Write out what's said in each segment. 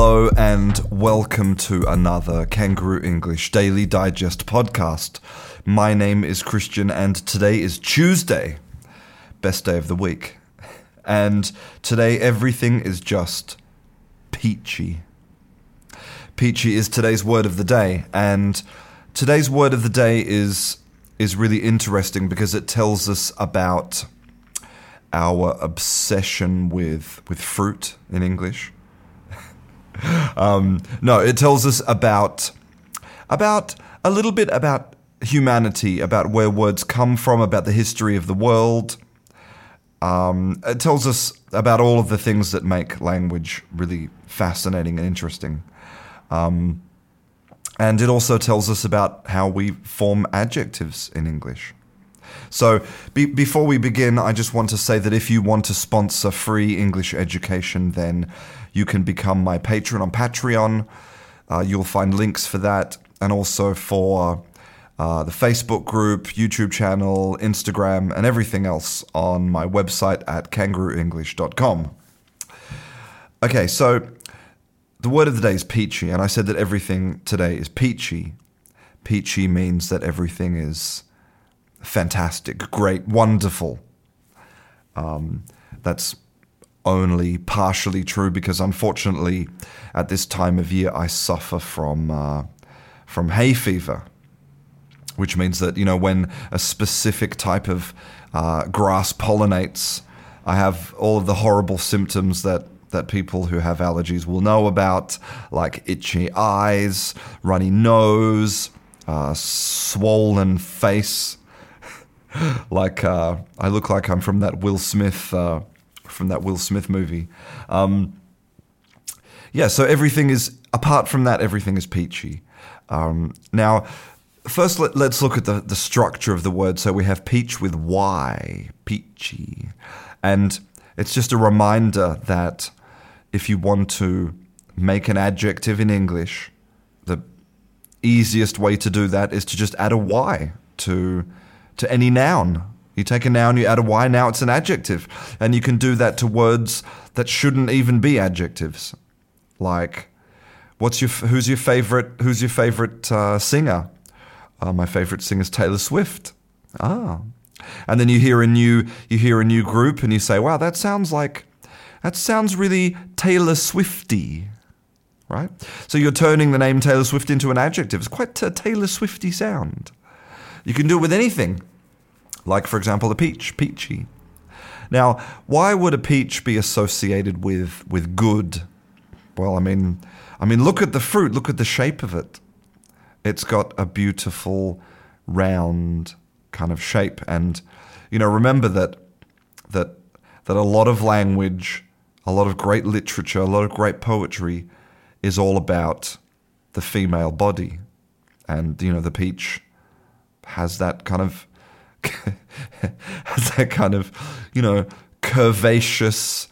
Hello and welcome to another Kangaroo English Daily Digest podcast. My name is Christian and today is Tuesday, best day of the week. And today everything is just peachy. Peachy is today's word of the day, and today's word of the day is really interesting because it tells us about our obsession with fruit in English. It tells us about a little bit about humanity, about where words come from, about the history of the world. It tells us about all of the things that make language really fascinating and interesting. And it also tells us about how we form adjectives in English. So before we begin, I just want to say that if you want to sponsor free English education, then you can become my patron on Patreon. You'll find links for that and also for the Facebook group, YouTube channel, Instagram, and everything else on my website at kangarooenglish.com. Okay, so the word of the day is peachy, and I said that everything today is peachy. Peachy means that everything is fantastic, great, wonderful. That's only partially true because, unfortunately, at this time of year, I suffer from hay fever, which means that, you know, when a specific type of grass pollinates, I have all of the horrible symptoms that people who have allergies will know about, like itchy eyes, runny nose, swollen face. Like I look like I'm from that Will Smith movie. So everything is, apart from that, everything is peachy. Now, first let's look at the structure of the word. So we have peach with Y, peachy. And it's just a reminder that if you want to make an adjective in English, the easiest way to do that is to just add a Y to any noun. You take a noun, you add a Y, now it's an adjective. And you can do that to words that shouldn't even be adjectives. Like, who's your favorite singer? My favorite singer is Taylor Swift. Ah. And then you hear a new group and you say, wow, that sounds really Taylor Swifty, right? So you're turning the name Taylor Swift into an adjective. It's quite a Taylor Swifty sound. You can do it with anything, like, for example, a peach, peachy. Now, why would a peach be associated with good? Well, I mean, look at the fruit, look at the shape of it. It's got a beautiful, round kind of shape. And, you know, remember that a lot of language, a lot of great literature, a lot of great poetry is all about the female body. And, you know, the peach has that kind of, you know, curvaceous,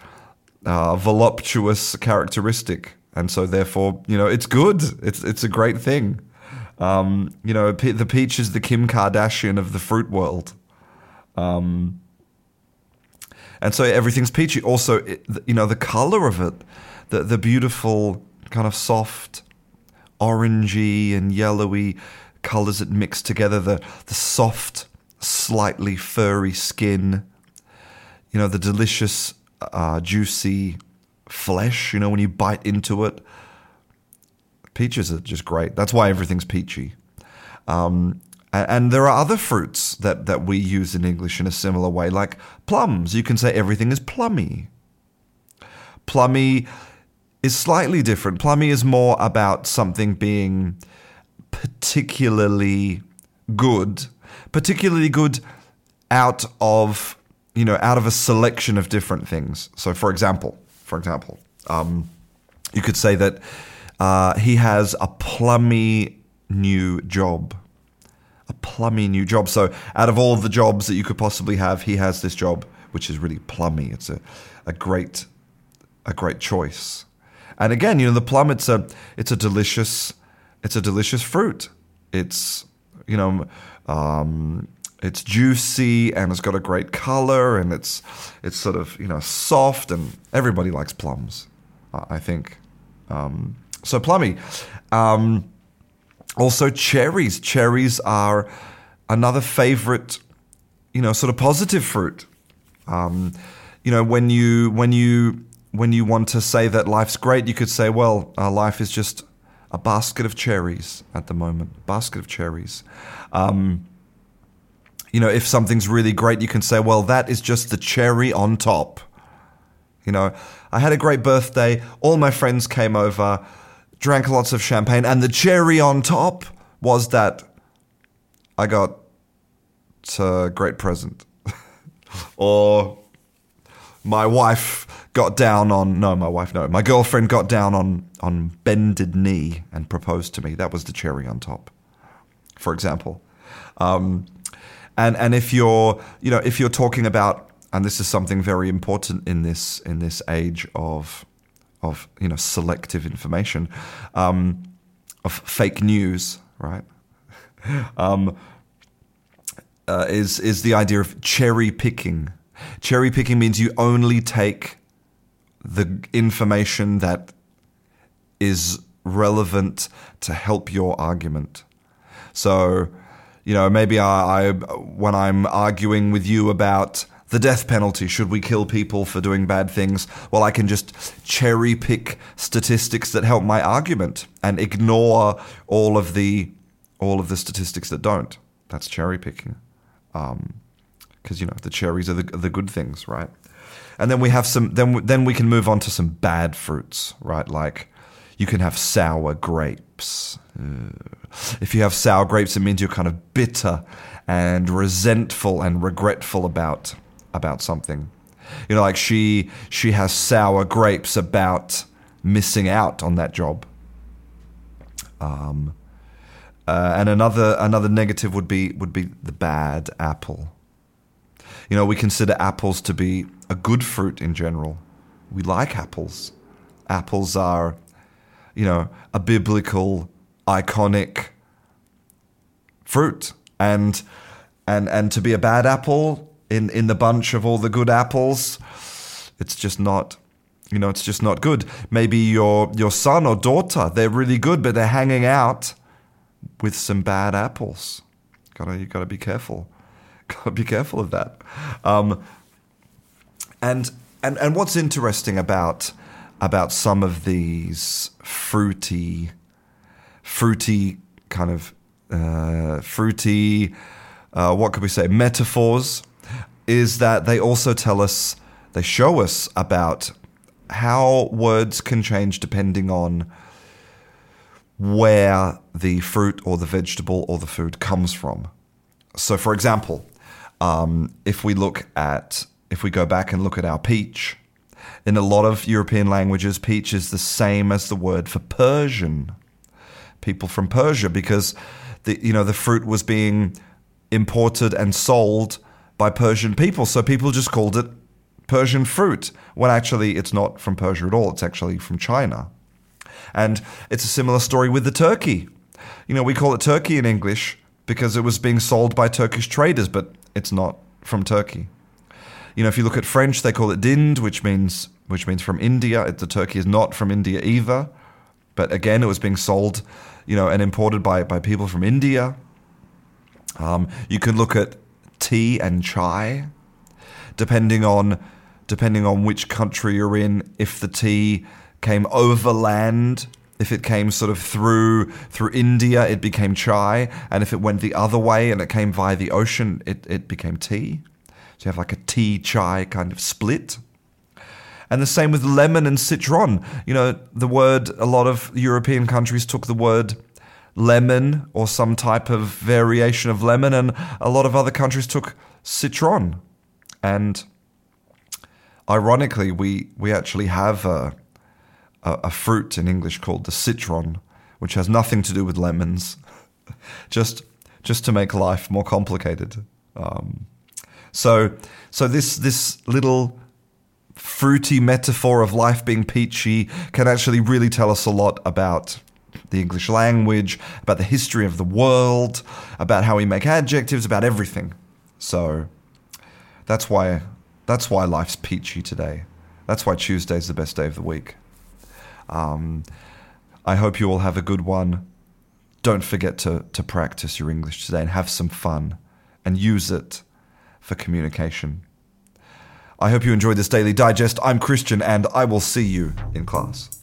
voluptuous characteristic. And so therefore, you know, it's good. It's a great thing. You know, the peach is the Kim Kardashian of the fruit world. And so everything's peachy. Also, you know, the color of it, the beautiful kind of soft, orangey and yellowy colors that mix together, the soft, slightly furry skin, you know, the delicious, juicy flesh, you know, when you bite into it. Peaches are just great. That's why everything's peachy. And there are other fruits that we use in English in a similar way, like plums. You can say everything is plummy. Plummy is slightly different. Plummy is more about something being particularly good out of a selection of different things. So for example, you could say that he has a plummy new job. So out of all of the jobs that you could possibly have, he has this job, which is really plummy. It's a great choice. And again, you know, the plum, it's a delicious fruit. It's, you know, it's juicy and it's got a great color and it's sort of, you know, soft, and everybody likes plums, I think. so plummy. Also cherries. Cherries are another favorite, sort of positive fruit. When you want to say that life's great, you could say, well, life is just a basket of cherries at the moment. Basket of cherries. If something's really great, you can say, well, that is just the cherry on top. I had a great birthday. All my friends came over, drank lots of champagne, and the cherry on top was that I got a great present. Or my girlfriend got down on bended knee and proposed to me. That was the cherry on top, for example. And if you're talking about, and this is something very important in this age of selective information, of fake news, right? Is the idea of cherry picking. Cherry picking means you only take the information that is relevant to help your argument. So, maybe I when I'm arguing with you about the death penalty, should we kill people for doing bad things? Well, I can just cherry pick statistics that help my argument and ignore all of the statistics that don't. That's cherry picking. Because the cherries are the good things, right? And then we have some. Then we can move on to some bad fruits, right? Like you can have sour grapes. If you have sour grapes, it means you're kind of bitter and resentful and regretful about something. Like she has sour grapes about missing out on that job. And another negative would be the bad apple. We consider apples to be a good fruit in general. We like apples. Apples are, a biblical, iconic fruit. And to be a bad apple in the bunch of all the good apples, it's just not good. Maybe your son or daughter, they're really good, but they're hanging out with some bad apples. You gotta be careful. Gotta be careful of that. And what's interesting about some of these fruity kind of fruity what could we say, metaphors, is that they also show us about how words can change depending on where the fruit or the vegetable or the food comes from. So, for example, if we go back and look at our peach, in a lot of European languages, peach is the same as the word for Persian. People from Persia, because the fruit was being imported and sold by Persian people, so people just called it Persian fruit, when actually it's not from Persia at all. It's actually from China. And it's a similar story with the turkey. We call it turkey in English because it was being sold by Turkish traders, but it's not from Turkey. If you look at French, they call it dinde, which means from India. The turkey is not from India either, but again, it was being sold, and imported by people from India. You can look at tea and chai, depending on which country you're in. If the tea came overland, if it came sort of through India, it became chai. And if it went the other way and it came via the ocean, it became tea. So you have like a tea-chai kind of split. And the same with lemon and citron. A lot of European countries took the word lemon or some type of variation of lemon, and a lot of other countries took citron. And ironically, we actually have a fruit in English called the citron, which has nothing to do with lemons, just to make life more complicated. So this little fruity metaphor of life being peachy can actually really tell us a lot about the English language, about the history of the world, about how we make adjectives, about everything. So that's why life's peachy today. That's why Tuesday's the best day of the week. I hope you all have a good one. Don't forget to practice your English today and have some fun and use it for communication. I hope you enjoyed this Daily Digest. I'm Christian, and I will see you in class.